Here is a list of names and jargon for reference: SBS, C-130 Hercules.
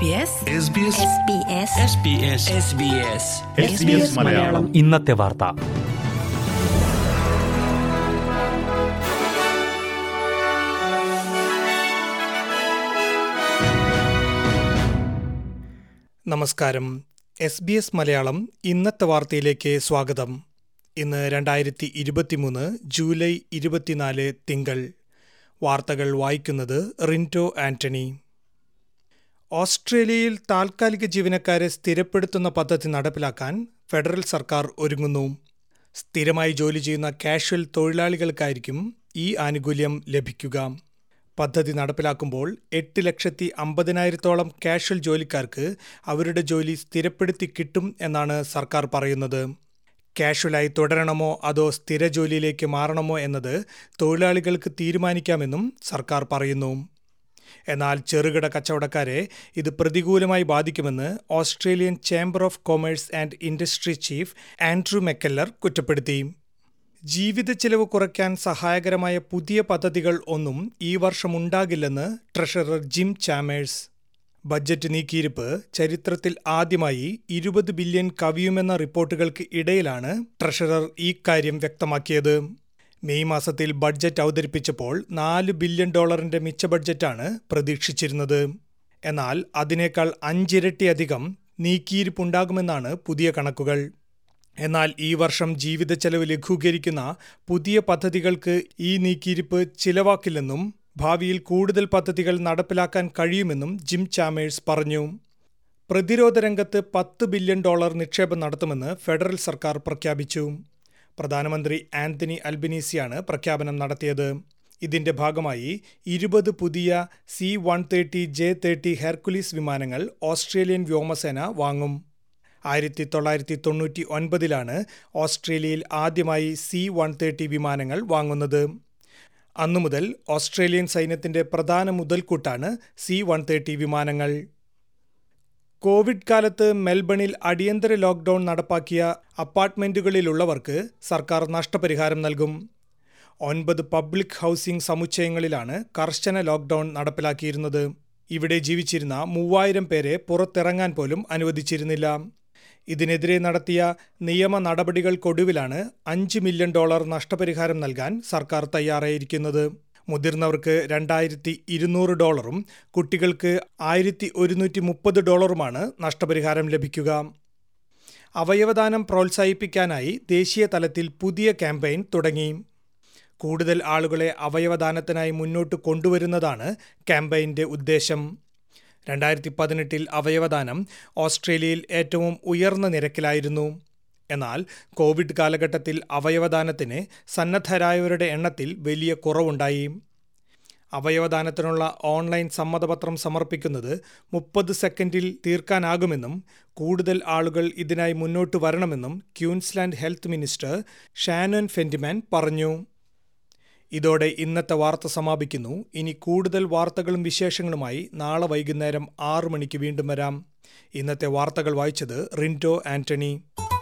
SBS Malayalam ഇന്നത്തെ വാർത്ത. നമസ്കാരം. SBS മലയാളം ഇന്നത്തെ വാർത്തയിലേക്ക് സ്വാഗതം. ഇന്ന് 2023 ജൂലൈ 24 തിങ്കൾ. വാർത്തകൾ വായിക്കുന്നത് റിൻറ്റോ ആന്റണി. ഓസ്ട്രേലിയയിൽ താൽക്കാലിക ജീവനക്കാരെ സ്ഥിരപ്പെടുത്തുന്ന പദ്ധതി നടപ്പിലാക്കാൻ ഫെഡറൽ സർക്കാർ ഒരുങ്ങുന്നു. സ്ഥിരമായി ജോലി ചെയ്യുന്ന കാഷ്വൽ തൊഴിലാളികൾക്കായിരിക്കും ഈ ആനുകൂല്യം ലഭിക്കുക. പദ്ധതി നടപ്പിലാക്കുമ്പോൾ 8,50,000 കാഷ്വൽ ജോലിക്കാർക്ക് അവരുടെ ജോലി സ്ഥിരപ്പെടുത്തി കിട്ടും എന്നാണ് സർക്കാർ പറയുന്നത്. കാഷ്വലായി തുടരണമോ അതോ സ്ഥിര ജോലിയിലേക്ക് മാറണമോ എന്നത് തൊഴിലാളികൾക്ക് തീരുമാനിക്കാമെന്നും സർക്കാർ പറയുന്നു. എന്നാൽ ചെറുകിട കച്ചവടക്കാരെ ഇത് പ്രതികൂലമായി ബാധിക്കുമെന്ന് Australian chamber of commerce and industry chief Andrew McKellar കുറ്റപ്പെടുത്തി. ജീവിത ചെലവ് കുറയ്ക്കാൻ സഹായകരമായ പുതിയ പദ്ധതികൾ ഒന്നും ഈ വർഷമുണ്ടാകില്ലെന്ന് ട്രഷറർ ജിം ചാമ്പേഴ്സ്. ബജറ്റ് നീക്കിയിരിപ്പ് ചരിത്രത്തിൽ ആദ്യമായി 20 ബില്യൺ കവിയുമെന്ന റിപ്പോർട്ടുകൾക്ക് ഇടയിലാണ് ട്രഷറർ ഈ കാര്യം വ്യക്തമാക്കിയത്. മെയ് മാസത്തിൽ ബഡ്ജറ്റ് അവതരിപ്പിച്ചപ്പോൾ $4 ബില്യൺ മിച്ച ബഡ്ജറ്റാണ് പ്രതീക്ഷിച്ചിരുന്നത്. എന്നാൽ അതിനേക്കാൾ 5 ഇരട്ടിയധികം നീക്കിയിരിപ്പുണ്ടാകുമെന്നാണ് പുതിയ കണക്കുകൾ. എന്നാൽ ഈ വർഷം ജീവിത ചെലവ് ലഘൂകരിക്കുന്ന പുതിയ പദ്ധതികൾക്ക് ഈ നീക്കിയിരിപ്പ് ചിലവാക്കില്ലെന്നും ഭാവിയിൽ കൂടുതൽ പദ്ധതികൾ നടപ്പിലാക്കാൻ കഴിയുമെന്നും ജിം ചാമ്പേഴ്സ് പറഞ്ഞു. പ്രതിരോധ രംഗത്ത് $10 ബില്യൺ നിക്ഷേപം നടത്തുമെന്ന് ഫെഡറൽ സർക്കാർ പ്രഖ്യാപിച്ചു. പ്രധാനമന്ത്രി ആന്റണി അൽബനീസിയാണ് പ്രഖ്യാപനം നടത്തിയത്. ഇതിന്റെ ഭാഗമായി 20 പുതിയ C-130 ഹെർക്കുലീസ് വിമാനങ്ങൾ ഓസ്ട്രേലിയൻ വ്യോമസേന വാങ്ങും. 1999 ഓസ്ട്രേലിയയിൽ ആദ്യമായി C-130 വിമാനങ്ങൾ വാങ്ങുന്നത്. അന്നുമുതൽ ഓസ്ട്രേലിയൻ സൈന്യത്തിന്റെ പ്രധാന മുതൽക്കൂട്ടാണ് C-130 വിമാനങ്ങൾ. കോവിഡ് കാലത്ത് മെൽബണിൽ അടിയന്തര ലോക്ക്ഡൌൺ നടപ്പാക്കിയ അപ്പാർട്ട്മെന്റുകളിലുള്ളവർക്ക് സർക്കാർ നഷ്ടപരിഹാരം നൽകും. 9 പബ്ലിക് ഹൗസിംഗ് സമുച്ചയങ്ങളിലാണ് കർശന ലോക്ക്ഡൌൺ നടപ്പിലാക്കിയിരുന്നത്. ഇവിടെ ജീവിച്ചിരുന്ന 3000 പേരെ പുറത്തിറങ്ങാൻ പോലും അനുവദിച്ചിരുന്നില്ല. ഇതിനെതിരെ നടത്തിയ നിയമ നടപടികൾക്കൊടുവിലാണ് $5 മില്യൺ നഷ്ടപരിഹാരം നൽകാൻ സർക്കാർ തയ്യാറായിരിക്കുന്നത്. മുതിർന്നവർക്ക് $2,200 കുട്ടികൾക്ക് $1,130 നഷ്ടപരിഹാരം ലഭിക്കുക. അവയവദാനം പ്രോത്സാഹിപ്പിക്കാനായി ദേശീയ തലത്തിൽ പുതിയ ക്യാമ്പയിൻ തുടങ്ങി. കൂടുതൽ ആളുകളെ അവയവദാനത്തിനായി മുന്നോട്ട് കൊണ്ടുവരുന്നതാണ് ക്യാമ്പയിൻ്റെ ഉദ്ദേശം. 2018 അവയവദാനം ഓസ്ട്രേലിയയിൽ ഏറ്റവും ഉയർന്ന നിരക്കിലായിരുന്നു. എന്നാൽ കോവിഡ് കാലഘട്ടത്തിൽ അവയവദാനത്തിന് സന്നദ്ധരായവരുടെ എണ്ണത്തിൽ വലിയ കുറവുണ്ടായി. അവയവദാനത്തിനുള്ള ഓൺലൈൻ സമ്മതപത്രം സമർപ്പിക്കുന്നത് 30 സെക്കൻഡിൽ തീർക്കാനാകുമെന്നും കൂടുതൽ ആളുകൾ ഇതിനായി മുന്നോട്ട് വരണമെന്നും Queensland health minister Shannon Fentiman പറഞ്ഞു. ഇതോടെ ഇന്നത്തെ വാർത്ത സമാപിക്കുന്നു. ഇനി കൂടുതൽ വാർത്തകളും വിശേഷങ്ങളുമായി നാളെ വൈകുന്നേരം 6 മണിക്ക് വീണ്ടും വരാം. ഇന്നത്തെ വാർത്തകൾ വായിച്ചത് റിൻറ്റോ ആന്റണി.